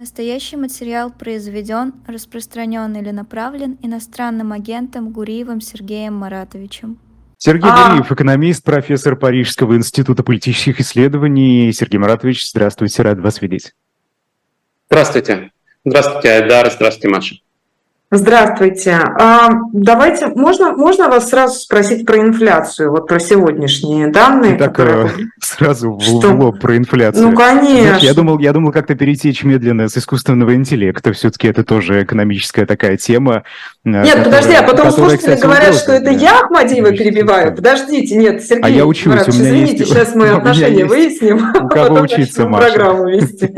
Настоящий материал произведен, распространен или направлен иностранным агентом Гуриевым Сергеем Маратовичем. Сергей Гуриев, экономист, профессор Парижского института политических исследований. Сергей Маратович, здравствуйте, рад вас видеть. Здравствуйте. Здравствуйте, Айдар, здравствуйте, Маша. Здравствуйте. Давайте, можно вас сразу спросить про инфляцию, вот про сегодняшние данные? Так, которые... сразу в лоб про инфляцию. Ну, конечно. Знаешь, я думал как-то перетечь медленно с искусственного интеллекта, все-таки это тоже экономическая такая тема. Нет, подожди, а потом слушатели говорят, что это я Ахмадиева перебиваю. Подождите, нет, Сергей, а я учусь, Марат, извините, есть... сейчас мы отношения выясним. У кого учиться, Маша? Программу вести.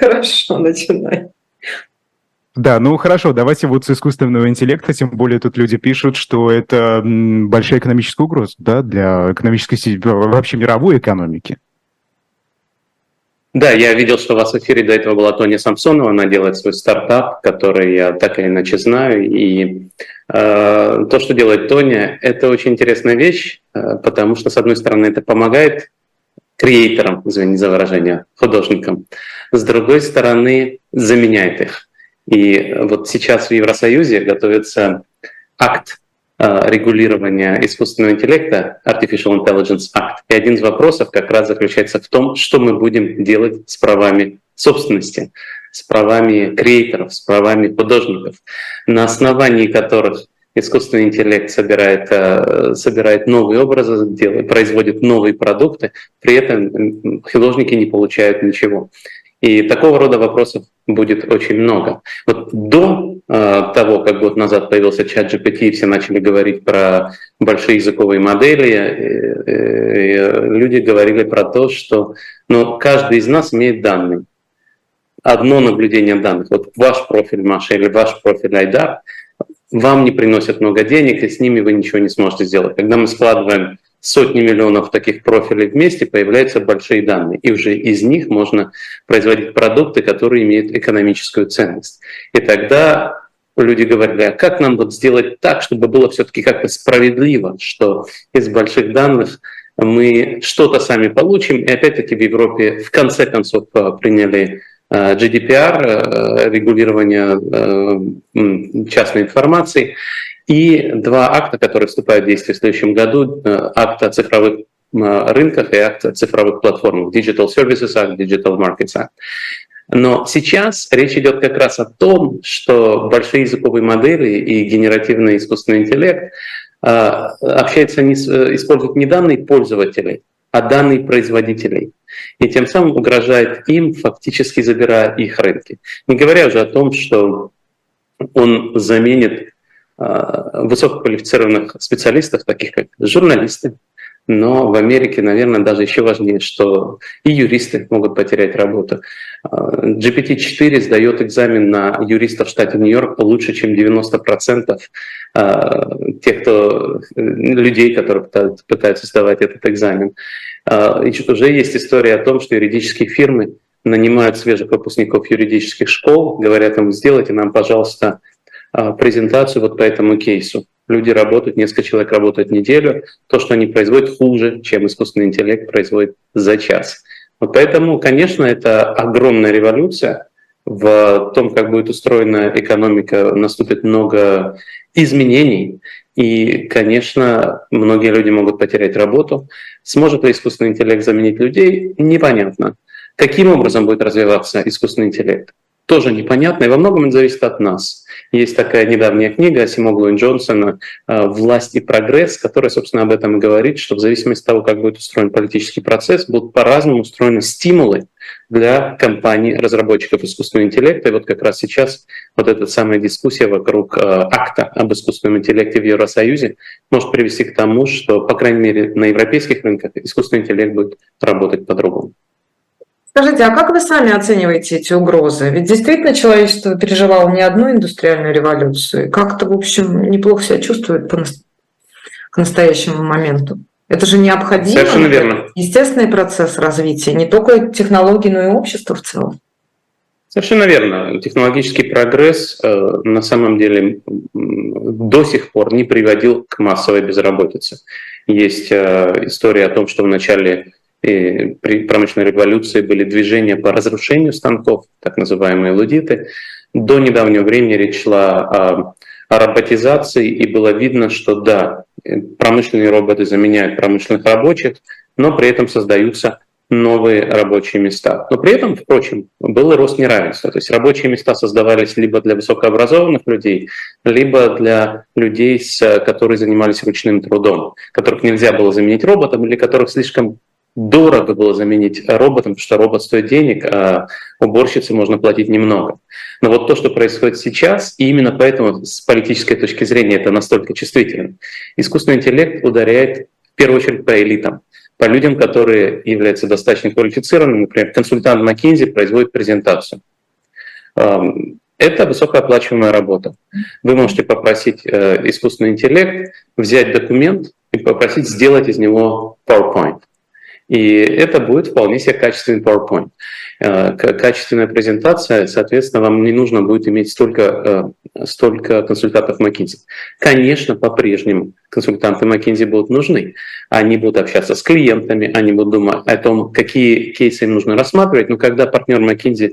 Хорошо, начинай. Да, ну хорошо, давайте вот с искусственного интеллекта, тем более тут люди пишут, что это большая экономическая угроза, да, для экономической, вообще мировой экономики. Да, я видел, что у вас в эфире до этого была Тоня Самсонова, она делает свой стартап, который я так или иначе знаю, и то, что делает Тоня, это очень интересная вещь, потому что, с одной стороны, это помогает креаторам, извините за выражение, художникам, с другой стороны, заменяет их. И вот сейчас в Евросоюзе готовится акт регулирования искусственного интеллекта, Artificial Intelligence Act. И один из вопросов как раз заключается в том, что мы будем делать с правами собственности, с правами креаторов, с правами художников, на основании которых искусственный интеллект собирает новые образы, производит новые продукты, при этом художники не получают ничего. И такого рода вопросов будет очень много. Вот до того, как год назад появился чат GPT, и все начали говорить про большие языковые модели, люди говорили про то, что каждый из нас имеет данные. Одно наблюдение данных. Вот ваш профиль, Маша, или ваш профиль, Айдар, вам не приносят много денег, и с ними вы ничего не сможете сделать. Когда мы складываем сотни миллионов таких профилей вместе, появляются большие данные. И уже из них можно производить продукты, которые имеют экономическую ценность. И тогда люди говорили, а как нам вот сделать так, чтобы было все-таки как-то справедливо, что из больших данных мы что-то сами получим. И опять-таки в Европе в конце концов приняли GDPR, регулирование частной информации, и два акта, которые вступают в действие в следующем году, акт о цифровых рынках и акт о цифровых платформах, Digital Services Act, Digital Markets Act. Но сейчас речь идет как раз о том, что большие языковые модели и генеративный искусственный интеллект используют не данные пользователей, а данные производителей. И тем самым угрожает им, фактически забирая их рынки. Не говоря уже о том, что он заменит высококвалифицированных специалистов, таких как журналисты, но в Америке, наверное, даже еще важнее, что и юристы могут потерять работу. GPT-4 сдает экзамен на юристов в штате Нью-Йорк лучше, чем 90% людей, которые пытаются сдавать этот экзамен. И уже есть история о том, что юридические фирмы нанимают свежих выпускников юридических школ, говорят им, сделайте нам, пожалуйста, презентацию вот по этому кейсу. Люди работают, несколько человек работают неделю, то, что они производят, хуже, чем искусственный интеллект производит за час. Вот поэтому, конечно, это огромная революция в том, как будет устроена экономика, наступит много изменений, и, конечно, многие люди могут потерять работу. Сможет ли искусственный интеллект заменить людей? Непонятно. Каким образом будет развиваться искусственный интеллект? Тоже непонятно, и во многом это зависит от нас. Есть такая недавняя книга Аджемоглу и Джонсона «Власть и прогресс», которая, собственно, об этом и говорит, что в зависимости от того, как будет устроен политический процесс, будут по-разному устроены стимулы для компаний, разработчиков искусственного интеллекта. И вот как раз сейчас вот эта самая дискуссия вокруг акта об искусственном интеллекте в Евросоюзе может привести к тому, что, по крайней мере, на европейских рынках искусственный интеллект будет работать по-другому. Скажите, а как вы сами оцениваете эти угрозы? Ведь действительно человечество переживало не одну индустриальную революцию. Как-то, в общем, неплохо себя чувствует к настоящему моменту. Это же необходимо. Совершенно верно. Естественный процесс развития, не только технологий, но и общества в целом. Совершенно верно. Технологический прогресс на самом деле до сих пор не приводил к массовой безработице. Есть история о том, что в начале при промышленной революции были движения по разрушению станков, так называемые лудиты. До недавнего времени речь шла о роботизации, и было видно, что да, промышленные роботы заменяют промышленных рабочих, но при этом создаются новые рабочие места. Но при этом, впрочем, был и рост неравенства. То есть рабочие места создавались либо для высокообразованных людей, либо для людей, которые занимались ручным трудом, которых нельзя было заменить роботом или которых слишком дорого было заменить роботом, потому что робот стоит денег, а уборщице можно платить немного. Но вот то, что происходит сейчас, и именно поэтому с политической точки зрения это настолько чувствительно. Искусственный интеллект ударяет в первую очередь по элитам, по людям, которые являются достаточно квалифицированными. Например, консультант McKinsey производит презентацию. Это высокооплачиваемая работа. Вы можете попросить искусственный интеллект взять документ и попросить сделать из него PowerPoint. И это будет вполне себе качественный PowerPoint. Качественная презентация, соответственно, вам не нужно будет иметь столько консультантов McKinsey. Конечно, по-прежнему консультанты McKinsey будут нужны. Они будут общаться с клиентами, они будут думать о том, какие кейсы им нужно рассматривать. Но когда партнер McKinsey,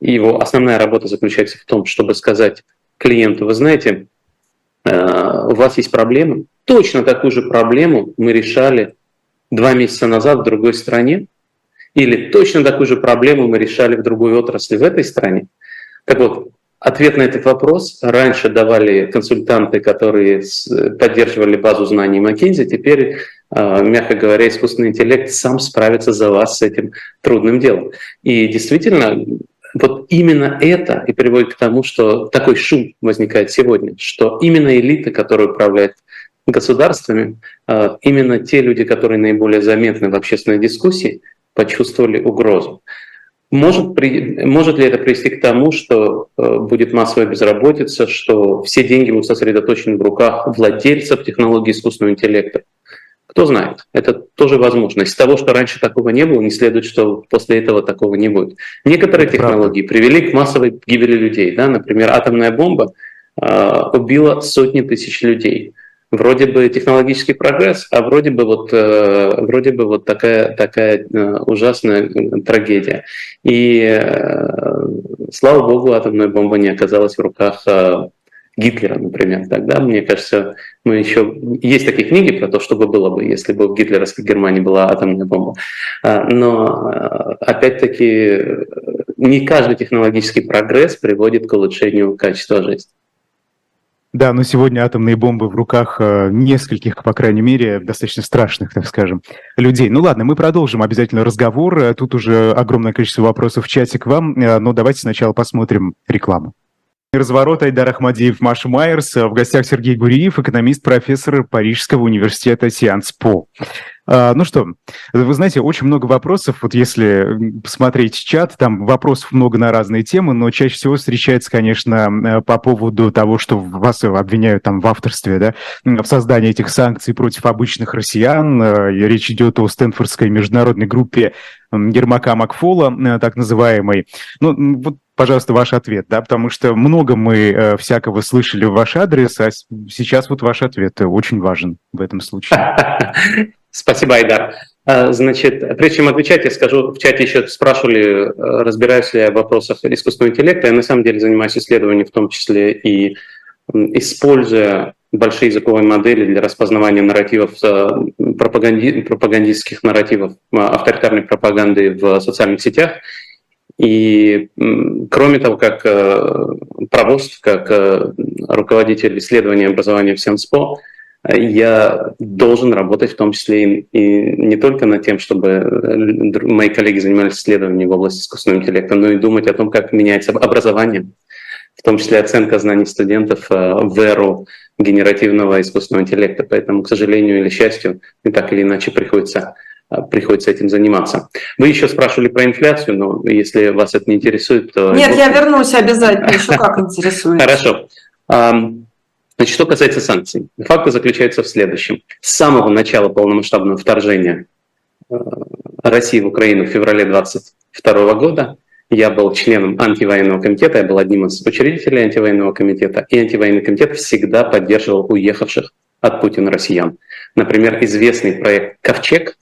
его основная работа заключается в том, чтобы сказать клиенту: вы знаете, у вас есть проблемы. Точно такую же проблему мы решали 2 месяца назад в другой стране, или точно такую же проблему мы решали в другой отрасли в этой стране. Так вот, ответ на этот вопрос раньше давали консультанты, которые поддерживали базу знаний McKinsey, теперь, мягко говоря, искусственный интеллект сам справится за вас с этим трудным делом. И действительно, вот именно это и приводит к тому, что такой шум возникает сегодня, что именно элита, которая управляет государствами, именно те люди, которые наиболее заметны в общественной дискуссии, почувствовали угрозу. Может ли это привести к тому, что будет массовая безработица, что все деньги будут сосредоточены в руках владельцев технологий искусственного интеллекта? Кто знает, это тоже возможно. Из того, что раньше такого не было, не следует, что после этого такого не будет. Некоторые технологии привели к массовой гибели людей. Да? Например, атомная бомба убила сотни тысяч людей. Вроде бы технологический прогресс, а вроде бы вот такая ужасная трагедия. И, слава богу, атомная бомба не оказалась в руках Гитлера, например. Тогда, мне кажется, мы еще... Есть такие книги про то, что бы было бы, если бы в гитлеровской Германии была атомная бомба. Но, опять-таки, не каждый технологический прогресс приводит к улучшению качества жизни. Да, но сегодня атомные бомбы в руках нескольких, по крайней мере, достаточно страшных, так скажем, людей. Ну ладно, мы продолжим обязательно разговор. Тут уже огромное количество вопросов в чате к вам, но давайте сначала посмотрим рекламу. Разворот. Айдар Ахмадиев, Маша Майерс. В гостях Сергей Гуриев, экономист, профессор Парижского университета Сьянс-По. Ну что, вы знаете, очень много вопросов. Вот если посмотреть чат, там вопросов много на разные темы, но чаще всего встречается, конечно, по поводу того, что вас обвиняют там в авторстве, да, в создании этих санкций против обычных россиян. Речь идет о Стэнфордской международной группе Ермака Макфолла, так называемой. Ну, вот, пожалуйста, ваш ответ, да, потому что много мы всякого слышали в ваш адрес, а сейчас вот ваш ответ очень важен в этом случае. Спасибо, Айдар. Значит, прежде чем отвечать, я скажу, в чате еще спрашивали, разбираюсь ли я в вопросах искусственного интеллекта. Я на самом деле занимаюсь исследованием, в том числе и используя большие языковые модели для распознавания нарративов, пропагандистских нарративов, авторитарной пропаганды в социальных сетях. И кроме того, как провоз, как руководитель исследования образования в Сьянс-По, я должен работать в том числе и не только над тем, чтобы мои коллеги занимались исследованиями в области искусственного интеллекта, но и думать о том, как меняется образование, в том числе оценка знаний студентов в эру генеративного искусственного интеллекта. Поэтому, к сожалению или счастью, и так или иначе приходится этим заниматься. Вы еще спрашивали про инфляцию, но если вас это не интересует, то... Нет, я вернусь обязательно, еще как интересует. Хорошо. Значит, что касается санкций, факт заключается в следующем. С самого начала полномасштабного вторжения России в Украину в феврале 2022 года я был членом антивоенного комитета, я был одним из учредителей антивоенного комитета, и антивоенный комитет всегда поддерживал уехавших от Путина россиян. Например, известный проект «Ковчег»,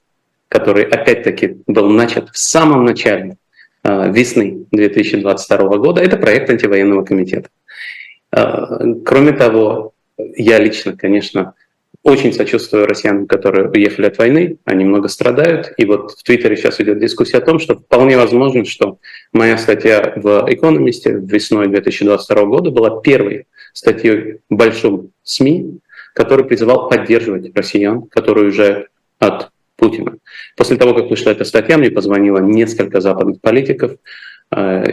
который опять-таки был начат в самом начале весны 2022 года, это проект антивоенного комитета. Кроме того, я лично, конечно, очень сочувствую россиянам, которые уехали от войны, они много страдают. И вот в Твиттере сейчас идет дискуссия о том, что вполне возможно, что моя статья в «Экономисте» весной 2022 года была первой статьей в большом СМИ, который призывал поддерживать россиян, которые уезжают от Путина. После того, как вышла эта статья, мне позвонило несколько западных политиков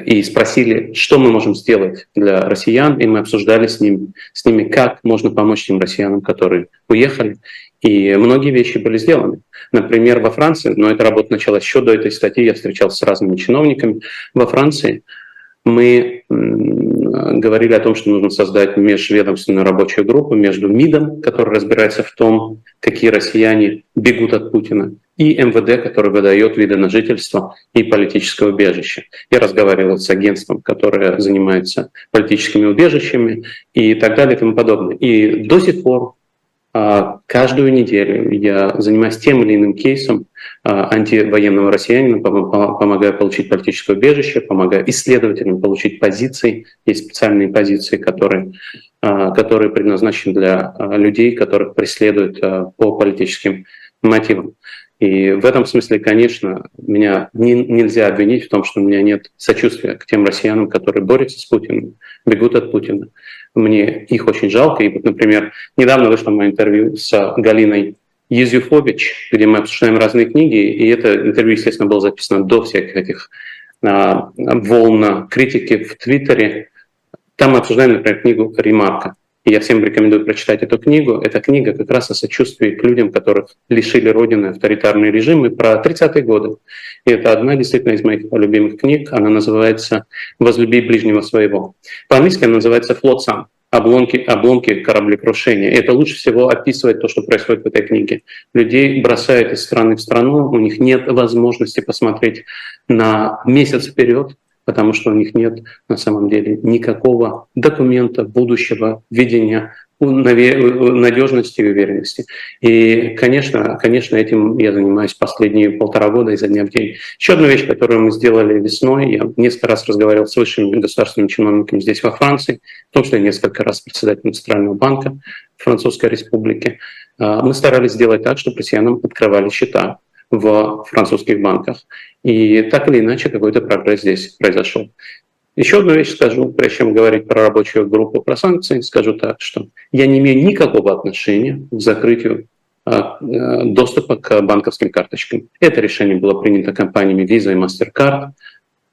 и спросили, что мы можем сделать для россиян, и мы обсуждали с ними, как можно помочь тем россиянам, которые уехали. И многие вещи были сделаны. Например, во Франции, но эта работа началась еще до этой статьи, я встречался с разными чиновниками. Во Франции мы говорили о том, что нужно создать межведомственную рабочую группу между МИДом, который разбирается в том, какие россияне бегут от Путина, и МВД, который выдает виды на жительство и политическое убежище. Я разговаривал с агентством, которое занимается политическими убежищами и так далее и тому подобное. И до сих пор каждую неделю я занимаюсь тем или иным кейсом антивоенного россиянина, помогаю получить политическое убежище, помогаю исследователям получить позиции, есть специальные позиции, которые предназначены для людей, которых преследуют по политическим мотивам. И в этом смысле, конечно, меня нельзя обвинить в том, что у меня нет сочувствия к тем россиянам, которые борются с Путиным, бегут от Путина. Мне их очень жалко. И вот, например, недавно вышло мое интервью с Галиной Язюфович, где мы обсуждаем разные книги, и это интервью, естественно, было записано до всяких этих волн критики в Твиттере. Там мы обсуждаем, например, книгу «Ремарка». И я всем рекомендую прочитать эту книгу. Эта книга как раз о сочувствии к людям, которых лишили Родины авторитарные режимы, про 30-е годы. И это одна действительно из моих любимых книг. Она называется «Возлюби ближнего своего». По-английски она называется «Flotsam. Обломки кораблекрушения». И это лучше всего описывает то, что происходит в этой книге. Людей бросают из страны в страну, у них нет возможности посмотреть на месяц вперед, потому что у них нет на самом деле никакого документа будущего видения надежности и уверенности. И, конечно, этим я занимаюсь последние полтора года изо дня в день. Еще одна вещь, которую мы сделали весной, я несколько раз разговаривал с высшими государственными чиновниками здесь во Франции, в том числе несколько раз с председателем Центрального банка Французской Республики. Мы старались сделать так, чтобы россиянам открывали счета в французских банках. И так или иначе какой-то прогресс здесь произошел. Еще одну вещь скажу, прежде чем говорить про рабочую группу, про санкции, скажу так, что я не имею никакого отношения к закрытию доступа к банковским карточкам. Это решение было принято компаниями Visa и Mastercard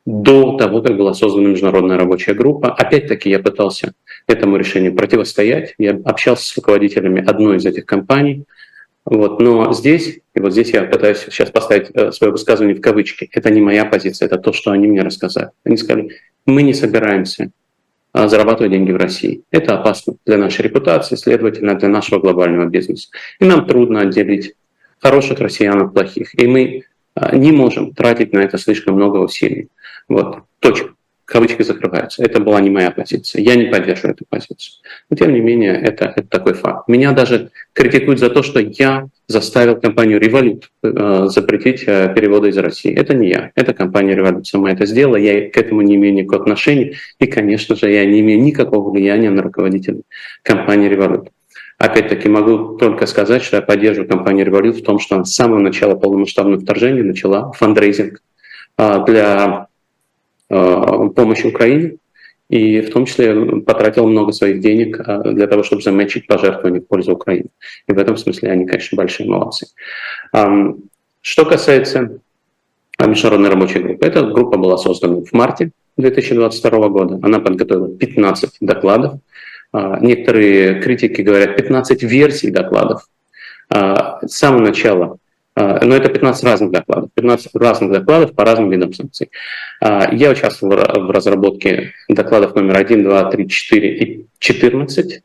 до того, как была создана международная рабочая группа. Опять-таки я пытался этому решению противостоять. Я общался с руководителями одной из этих компаний. Вот, но здесь, и вот здесь я пытаюсь сейчас поставить свое высказывание в кавычки, это не моя позиция, это то, что они мне рассказали. Они сказали, мы не собираемся зарабатывать деньги в России. Это опасно для нашей репутации, следовательно, для нашего глобального бизнеса. И нам трудно отделить хороших россиян от плохих. И мы не можем тратить на это слишком много усилий. Вот, точка. Кавычки закрываются. Это была не моя позиция. Я не поддерживаю эту позицию. Но тем не менее, это такой факт. Меня даже критикуют за то, что я заставил компанию Revolut запретить переводы из России. Это не я. Это компания Revolut сама это сделала. Я к этому не имею никакого отношения. И, конечно же, я не имею никакого влияния на руководителя компании Revolut. Опять-таки могу только сказать, что я поддерживаю компанию Revolut в том, что она с самого начала полномасштабного вторжения начала фандрейзинг для помощь Украине, и в том числе потратил много своих денег для того, чтобы заметчить пожертвования в пользу Украины. И в этом смысле они, конечно, большие молодцы. Что касается международной рабочей группы, эта группа была создана в марте 2022 года, она подготовила 15 докладов, некоторые критики говорят 15 версий докладов. С самого начала. Но это 15 разных докладов по разным видам санкций. Я участвовал в разработке докладов номер 1, 2, 3, 4 и 14.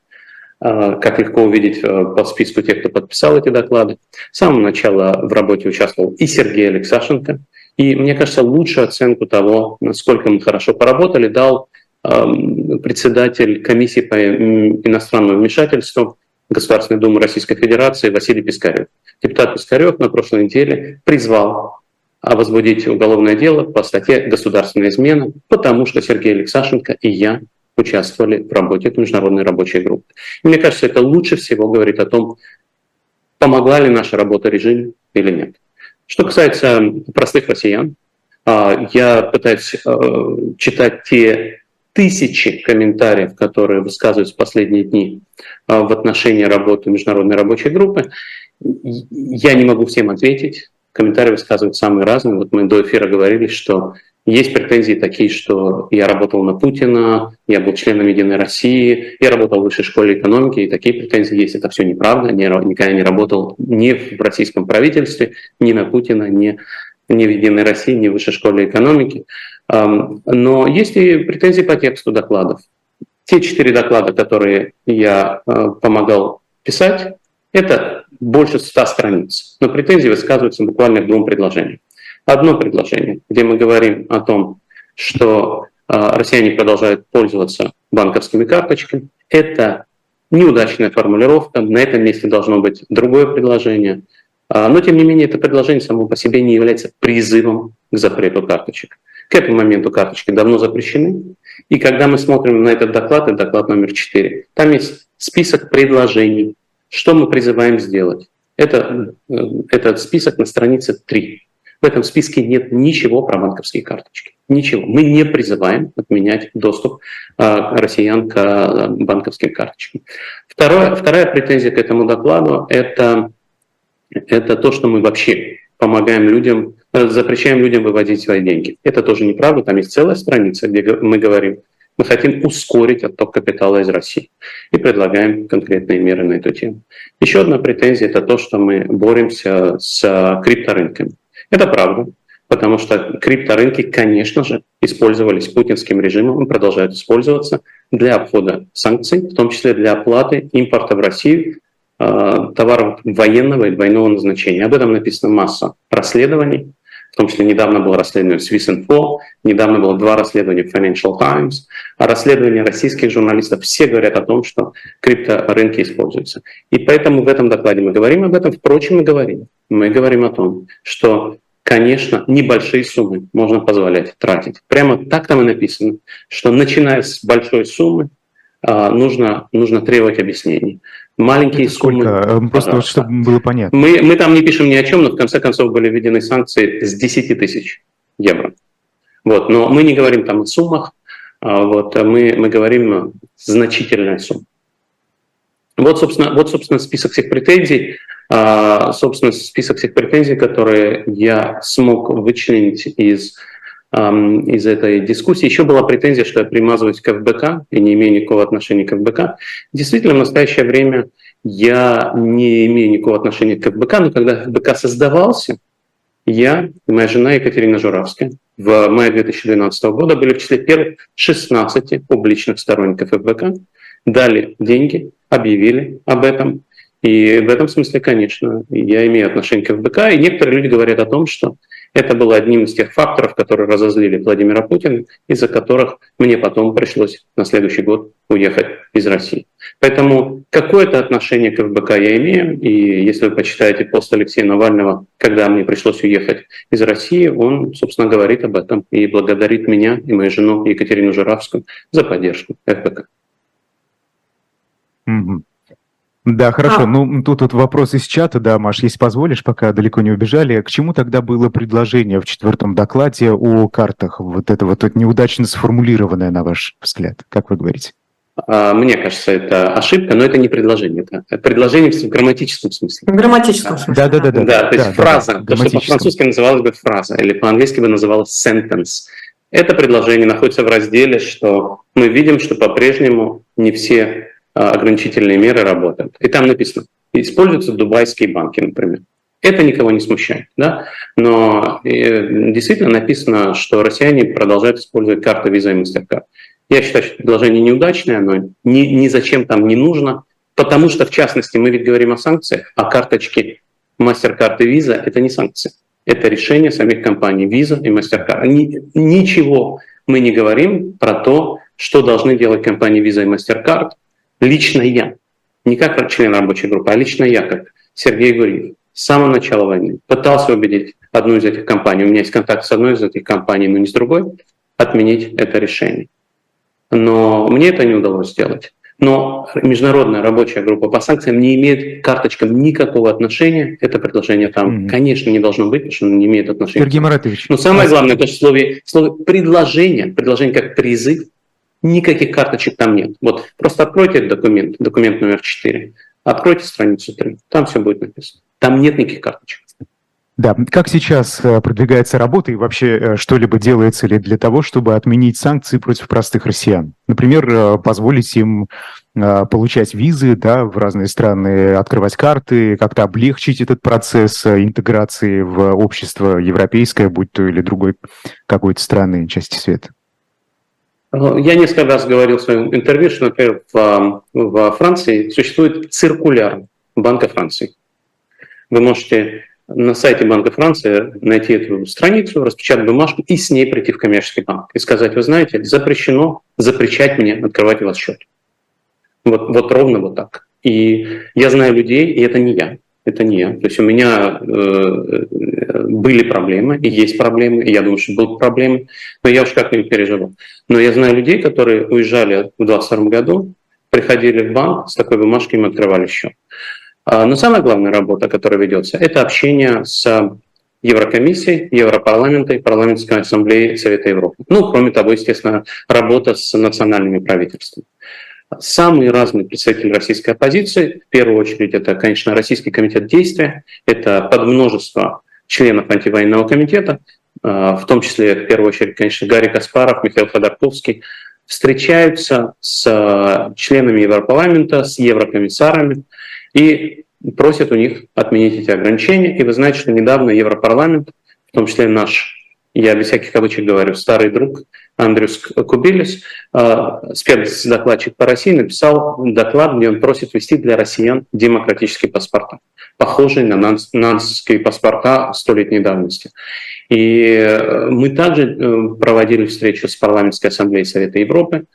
Как легко увидеть по списку тех, кто подписал эти доклады. С самого начала в работе участвовал и Сергей Алексашенко. И, мне кажется, лучшую оценку того, насколько мы хорошо поработали, дал председатель комиссии по иностранному вмешательству Государственной Думы Российской Федерации Василий Пискарев. депутат Пискарев на прошлой неделе призвал возбудить уголовное дело по статье «Государственная измена», потому что Сергей Алексашенко и я участвовали в работе этой международной рабочей группы. И мне кажется, это лучше всего говорит о том, помогла ли наша работа режиму или нет. Что касается простых россиян, я пытаюсь читать те тысячи комментариев, которые высказываются в последние дни в отношении работы международной рабочей группы. Я не могу всем ответить. Комментарии высказывают самые разные. Вот мы до эфира говорили, что есть претензии такие, что я работал на Путина, я был членом Единой России, я работал в Высшей школе экономики, и такие претензии есть. Это все неправда. Я никогда не работал ни в российском правительстве, ни на Путина, ни в Единой России, ни в Высшей школе экономики. Но есть и претензии по тексту докладов. Те 4 доклада, которые я помогал писать, это больше 100 страниц. Но претензии высказываются буквально в 2 предложениях. Одно предложение, где мы говорим о том, что россияне продолжают пользоваться банковскими карточками. Это неудачная формулировка, на этом месте должно быть другое предложение. Но, тем не менее, это предложение само по себе не является призывом к запрету карточек. К этому моменту карточки давно запрещены. И когда мы смотрим на этот доклад, это доклад номер 4, там есть список предложений, что мы призываем сделать. Это этот список на странице 3. В этом списке нет ничего про банковские карточки. Ничего. Мы не призываем отменять доступ россиян к банковским карточкам. Вторая претензия к этому докладу — это то, что мы вообще помогаем людям, запрещаем людям выводить свои деньги. Это тоже неправда. Там есть целая страница, где мы говорим, мы хотим ускорить отток капитала из России и предлагаем конкретные меры на эту тему. Еще одна претензия — это то, что мы боремся с крипторынками. Это правда, потому что крипторынки, конечно же, использовались путинским режимом и продолжают использоваться для обхода санкций, в том числе для оплаты импорта в Россию товаров военного и двойного назначения. Об этом написана масса расследований. В том числе недавно было расследование в Сьянс-По, недавно было 2 расследования в Financial Times, а расследования российских журналистов все говорят о том, что крипторынки используются. И поэтому в этом докладе мы говорим об этом, впрочем, мы говорим о том, что, конечно, небольшие суммы можно позволять тратить. Прямо так там и написано, что начиная с большой суммы, нужно требовать объяснений. Маленькие суммы. Просто вот, чтобы было понятно. Мы там не пишем ни о чем, но в конце концов были введены санкции с 10 000 евро. Вот. Но мы не говорим там о суммах, вот, мы говорим значительная сумма. Вот, собственно, список всех претензий, которые я смог вычленить из этой дискуссии. Еще была претензия, что я примазываюсь к ФБК и не имею никакого отношения к ФБК. Действительно, в настоящее время я не имею никакого отношения к ФБК, но когда ФБК создавался, я и моя жена Екатерина Журавская в мае 2012 года были в числе первых 16 публичных сторонников ФБК, дали деньги, объявили об этом. И в этом смысле, конечно, я имею отношение к ФБК, и некоторые люди говорят о том, что это было одним из тех факторов, которые разозлили Владимира Путина, из-за которых мне потом пришлось на следующий год уехать из России. Поэтому какое-то отношение к ФБК я имею, и если вы почитаете пост Алексея Навального, когда мне пришлось уехать из России, он, собственно, говорит об этом и благодарит меня и мою жену Екатерину Журавскую за поддержку ФБК. Mm-hmm. Да, хорошо. Ну, тут вопрос из чата, да, Маш, если позволишь, пока далеко не убежали. К чему тогда было предложение в 4-м докладе о картах? Вот это вот неудачно сформулированное, на ваш взгляд, как вы говорите? Мне кажется, это ошибка, но это не предложение. Это предложение в грамматическом смысле. В грамматическом смысле. Да. То есть фраза, то, что по-французски называлось бы фраза, или по-английски бы называлось sentence. Это предложение находится в разделе, что мы видим, что по-прежнему не все ограничительные меры работают. И там написано, используются дубайские банки, например. Это никого не смущает, да? Но действительно написано, что россияне продолжают использовать карты Visa и Mastercard. Я считаю, что предложение неудачное, оно ни зачем там не нужно, потому что, в частности, мы ведь говорим о санкциях, а карточки Mastercard и Visa — это не санкции. Это решение самих компаний Visa и Mastercard. Ничего мы не говорим про то, что должны делать компании Visa и Mastercard, лично я, не как член рабочей группы, а лично я, как Сергей Гуриев, с самого начала войны. Пытался убедить одну из этих компаний, у меня есть контакт с одной из этих компаний, но не с другой, отменить это решение. Но мне это не удалось сделать. Но международная рабочая группа по санкциям не имеет к карточкам никакого отношения. Это предложение там, конечно, не должно быть, потому что оно не имеет отношения. Сергей Маратович. Но самое главное, то, что в слове «предложение» как призыв, никаких карточек там нет. Вот просто откройте этот документ, документ номер 4, откройте страницу 3, там все будет написано. Там нет никаких карточек. Да, как сейчас продвигается работа и вообще что-либо делается ли для того, чтобы отменить санкции против простых россиян? Например, позволить им получать визы, да, в разные страны, открывать карты, как-то облегчить этот процесс интеграции в общество европейское, будь то или другой какой-то страны, части света? Я несколько раз говорил в своем интервью, что, например, во Франции существует циркуляр Банка Франции. Вы можете на сайте Банка Франции найти эту страницу, распечатать бумажку и с ней прийти в коммерческий банк и сказать: вы знаете, запрещено запрещать мне открывать у вас счет. Вот ровно вот так. И я знаю людей, и это не я. Это не я. То есть у меня были проблемы, и есть проблемы, и я думаю, что будут проблемы, но я уж как-нибудь переживу. Но я знаю людей, которые уезжали в 2022 году, приходили в банк, с такой бумажкой им открывали счет. Но самая главная работа, которая ведется, это общение с Еврокомиссией, Европарламентом и Парламентской ассамблеей Совета Европы. Ну, кроме того, естественно, работа с национальными правительствами. Самые разные представители российской оппозиции, в первую очередь, это, конечно, Российский комитет действия, это подмножество членов антивоенного комитета, в том числе, в первую очередь, конечно, Гарри Каспаров, Михаил Ходорковский, встречаются с членами Европарламента, с еврокомиссарами и просят у них отменить эти ограничения. И вы знаете, что недавно Европарламент, в том числе наш, я без всяких обычаев говорю, старый друг Андрюс Кубилис, спецдокладчик по России, написал доклад, где он просит ввести для россиян демократические паспорта, похожие на нанские паспорта столетней давности. И мы также проводили встречу с Парламентской ассамблеей Совета Европы,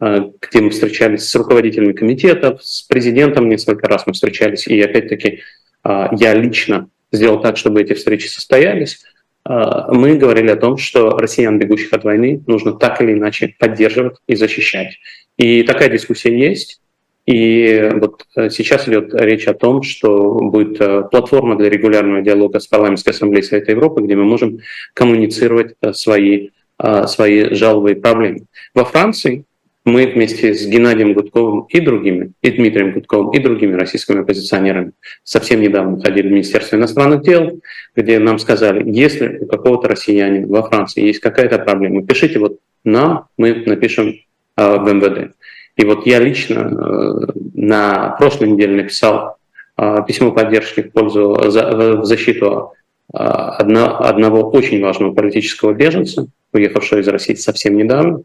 где мы встречались с руководителями комитетов, с президентом несколько раз мы встречались, и опять-таки я лично сделал так, чтобы эти встречи состоялись. Мы говорили о том, что россиян, бегущих от войны, нужно так или иначе поддерживать и защищать. И такая дискуссия есть. И вот сейчас идет речь о том, что будет платформа для регулярного диалога с Парламентской ассамблеей Совета Европы, где мы можем коммуницировать свои жалобы и проблемы. Во Франции мы вместе с Геннадием Гудковым и другими, и Дмитрием Гудковым, и другими российскими оппозиционерами совсем недавно ходили в Министерство иностранных дел, где нам сказали, если у какого-то россиянина во Франции есть какая-то проблема, пишите вот нам, мы напишем в МВД. И вот я лично на прошлой неделе написал письмо поддержки в защиту одного очень важного политического беженца, уехавшего из России совсем недавно.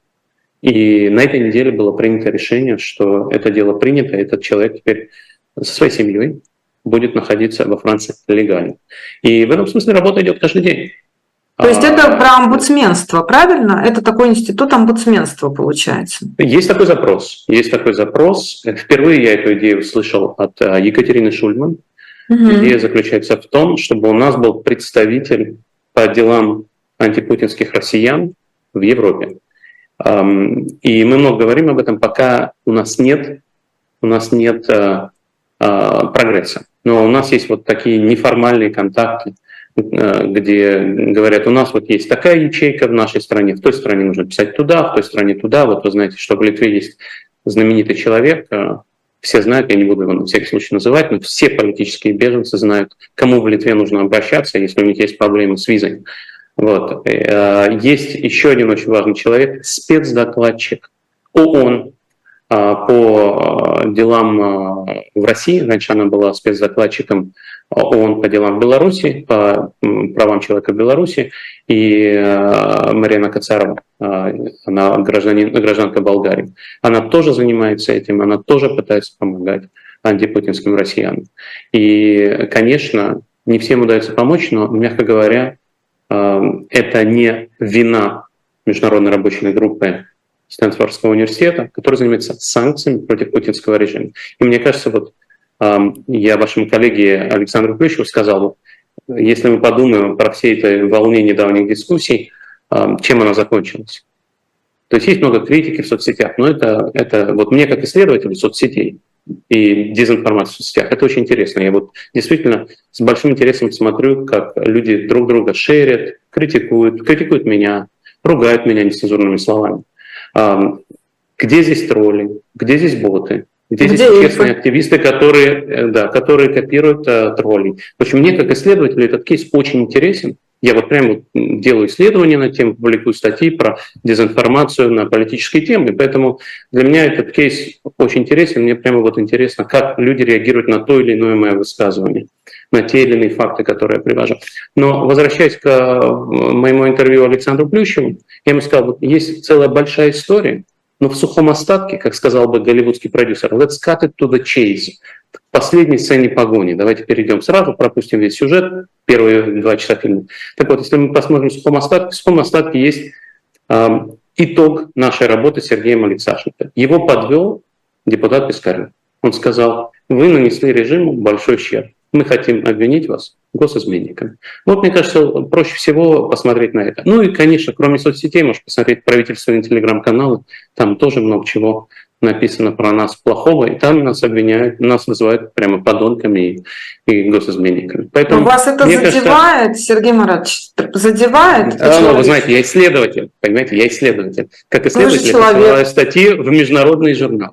И на этой неделе было принято решение, что это дело принято, и этот человек теперь со своей семьей будет находиться во Франции легально. И в этом смысле работа идет каждый день. То есть это про омбудсменство, правильно? Это такой институт омбудсменства получается. Есть такой запрос. Есть такой запрос. Впервые я эту идею услышал от Екатерины Шульман. Идея заключается в том, чтобы у нас был представитель по делам антипутинских россиян в Европе. И мы много говорим об этом, пока у нас нет прогресса. Но у нас есть вот такие неформальные контакты, где говорят, у нас вот есть такая ячейка в нашей стране, в той стране нужно писать туда, в той стране туда. Вот вы знаете, что в Литве есть знаменитый человек, все знают, я не буду его на всякий случай называть, но все политические беженцы знают, кому в Литве нужно обращаться, если у них есть проблемы с визой. Вот. Есть еще один очень важный человек, спецдокладчик ООН по делам в России. Раньше она была спецдокладчиком ООН по делам в Беларуси, по правам человека в Беларуси. И Марина Кацарова, она гражданка Болгарии. Она тоже занимается этим, она тоже пытается помогать антипутинским россиянам. И, конечно, не всем удается помочь, но, мягко говоря, это не вина международной рабочей группы Стэнфордского университета, которая занимается санкциями против путинского режима. И мне кажется, вот я вашему коллеге Александру Плющеву сказал, если мы подумаем про все эти волны недавних дискуссий, чем она закончилась. То есть есть много критики в соцсетях, но это вот мне как исследователю соцсетей и дезинформации в соцсетях, это очень интересно. Я вот действительно с большим интересом смотрю, как люди друг друга шерят, критикуют меня, ругают меня нецензурными словами. Где здесь тролли, где здесь боты, где здесь честные активисты, которые копируют троллей. В общем, мне как исследователю этот кейс очень интересен. Я вот прямо делаю исследования на тему, публикую статьи про дезинформацию на политические темы, поэтому для меня этот кейс очень интересен. Мне прямо вот интересно, как люди реагируют на то или иное мое высказывание, на те или иные факты, которые я привожу. Но возвращаясь к моему интервью Александру Плющеву, я ему сказал, вот есть целая большая история, но в сухом остатке, как сказал бы голливудский продюсер, let's cut it to the chase. К последней сцене погони. Давайте перейдем сразу, пропустим весь сюжет, первые 2 часа фильма. Так вот, если мы посмотрим в сухом остатке есть итог нашей работы с Сергеем Алексашенко. Его подвел депутат Пискарев. Он сказал, вы нанесли режиму большой ущерб. Мы хотим обвинить вас госизменниками. Вот, мне кажется, проще всего посмотреть на это. Ну и, конечно, кроме соцсетей, можно посмотреть правительственные телеграм-каналы. Там тоже много чего написано про нас плохого, и там нас обвиняют, нас называют прямо подонками и госизменниками. Поэтому, вас это задевает, кажется, Сергей Маратович? Задевает? Ну, вы знаете, я исследователь, понимаете, я исследователь. Как исследователь, я посылаю статьи в международный журнал,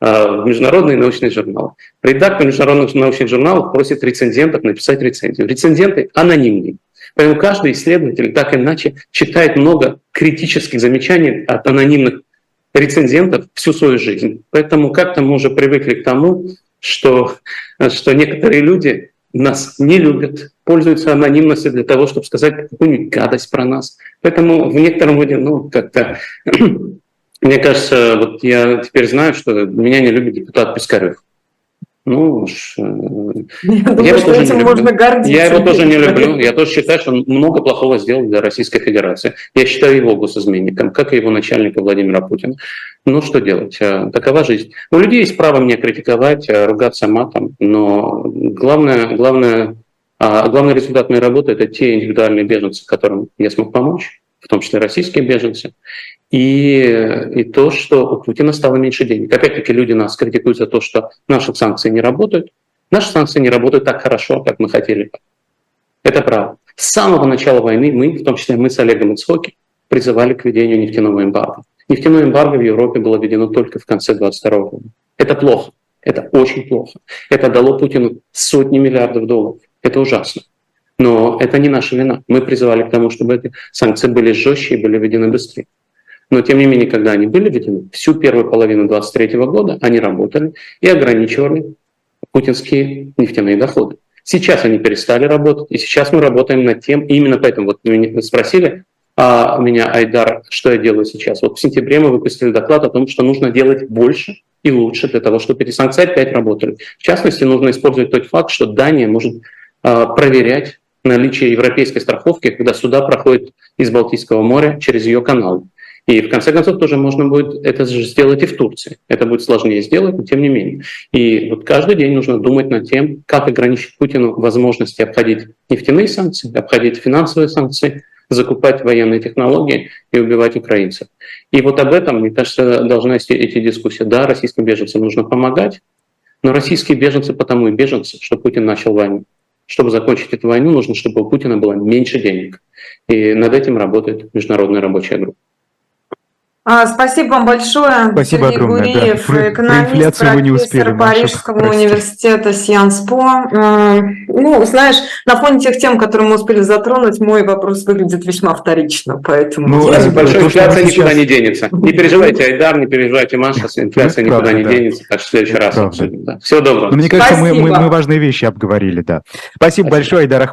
в международные научные журналы. Редактор международных научных журналов просит рецензентов написать рецензию. Рецензенты анонимные. Поэтому каждый исследователь так иначе читает много критических замечаний от анонимных рецензентов всю свою жизнь. Поэтому как-то мы уже привыкли к тому, что некоторые люди нас не любят, пользуются анонимностью для того, чтобы сказать какую-нибудь гадость про нас. Поэтому в некотором роде, ну, как-то, мне кажется, вот я теперь знаю, что меня не любит депутат Пискарев. Ну уж... Я его тоже не люблю. Я тоже считаю, что он много плохого сделал для Российской Федерации. Я считаю его госизменником, как и его начальника Владимира Путина. Ну что делать? Такова жизнь. У людей есть право меня критиковать, ругаться матом, но главный результат моей работы — это те индивидуальные беженцы, которым я смог помочь, в том числе российские беженцы, и то, что у Путина стало меньше денег. Опять-таки люди нас критикуют за то, что наши санкции не работают. Наши санкции не работают так хорошо, как мы хотели. Это правда. С самого начала войны мы, в том числе мы с Олегом Ицхоки, призывали к введению нефтяного эмбарго. Нефтяное эмбарго в Европе было введено только в конце 2022 года. Это плохо. Это очень плохо. Это дало Путину сотни миллиардов долларов. Это ужасно. Но это не наша вина. Мы призывали к тому, чтобы эти санкции были жестче и были введены быстрее. Но тем не менее, когда они были введены, всю первую половину 2023 года они работали и ограничивали путинские нефтяные доходы. Сейчас они перестали работать, и сейчас мы работаем над тем, и именно поэтому, вот вы спросили меня, Айдар, что я делаю сейчас. Вот в сентябре мы выпустили доклад о том, что нужно делать больше и лучше для того, чтобы эти санкции опять работали. В частности, нужно использовать тот факт, что Дания может проверять наличие европейской страховки, когда суда проходят из Балтийского моря через ее канал. И в конце концов тоже можно будет это же сделать и в Турции. Это будет сложнее сделать, но тем не менее. И вот каждый день нужно думать над тем, как ограничить Путину возможности обходить нефтяные санкции, обходить финансовые санкции, закупать военные технологии и убивать украинцев. И вот об этом, мне кажется, должна идти дискуссия. Да, российским беженцам нужно помогать, но российские беженцы потому и беженцы, что Путин начал войну. Чтобы закончить эту войну, нужно, чтобы у Путина было меньше денег. И над этим работает международная рабочая группа. Спасибо вам большое. Спасибо Сергей огромное, Гуриев, да. Экономист, профессор Парижского университета Сьянс-По. Ну, знаешь, на фоне тех тем, которые мы успели затронуть, мой вопрос выглядит весьма вторично, поэтому... Ну, большая инфляция никуда не денется. Не переживайте, Айдар, не переживайте, Маша, инфляция никуда не денется, так что в следующий раз обсудим. Всего доброго. Мне кажется, мы важные вещи обговорили, да. Спасибо большое, Айдар Ахмадиев.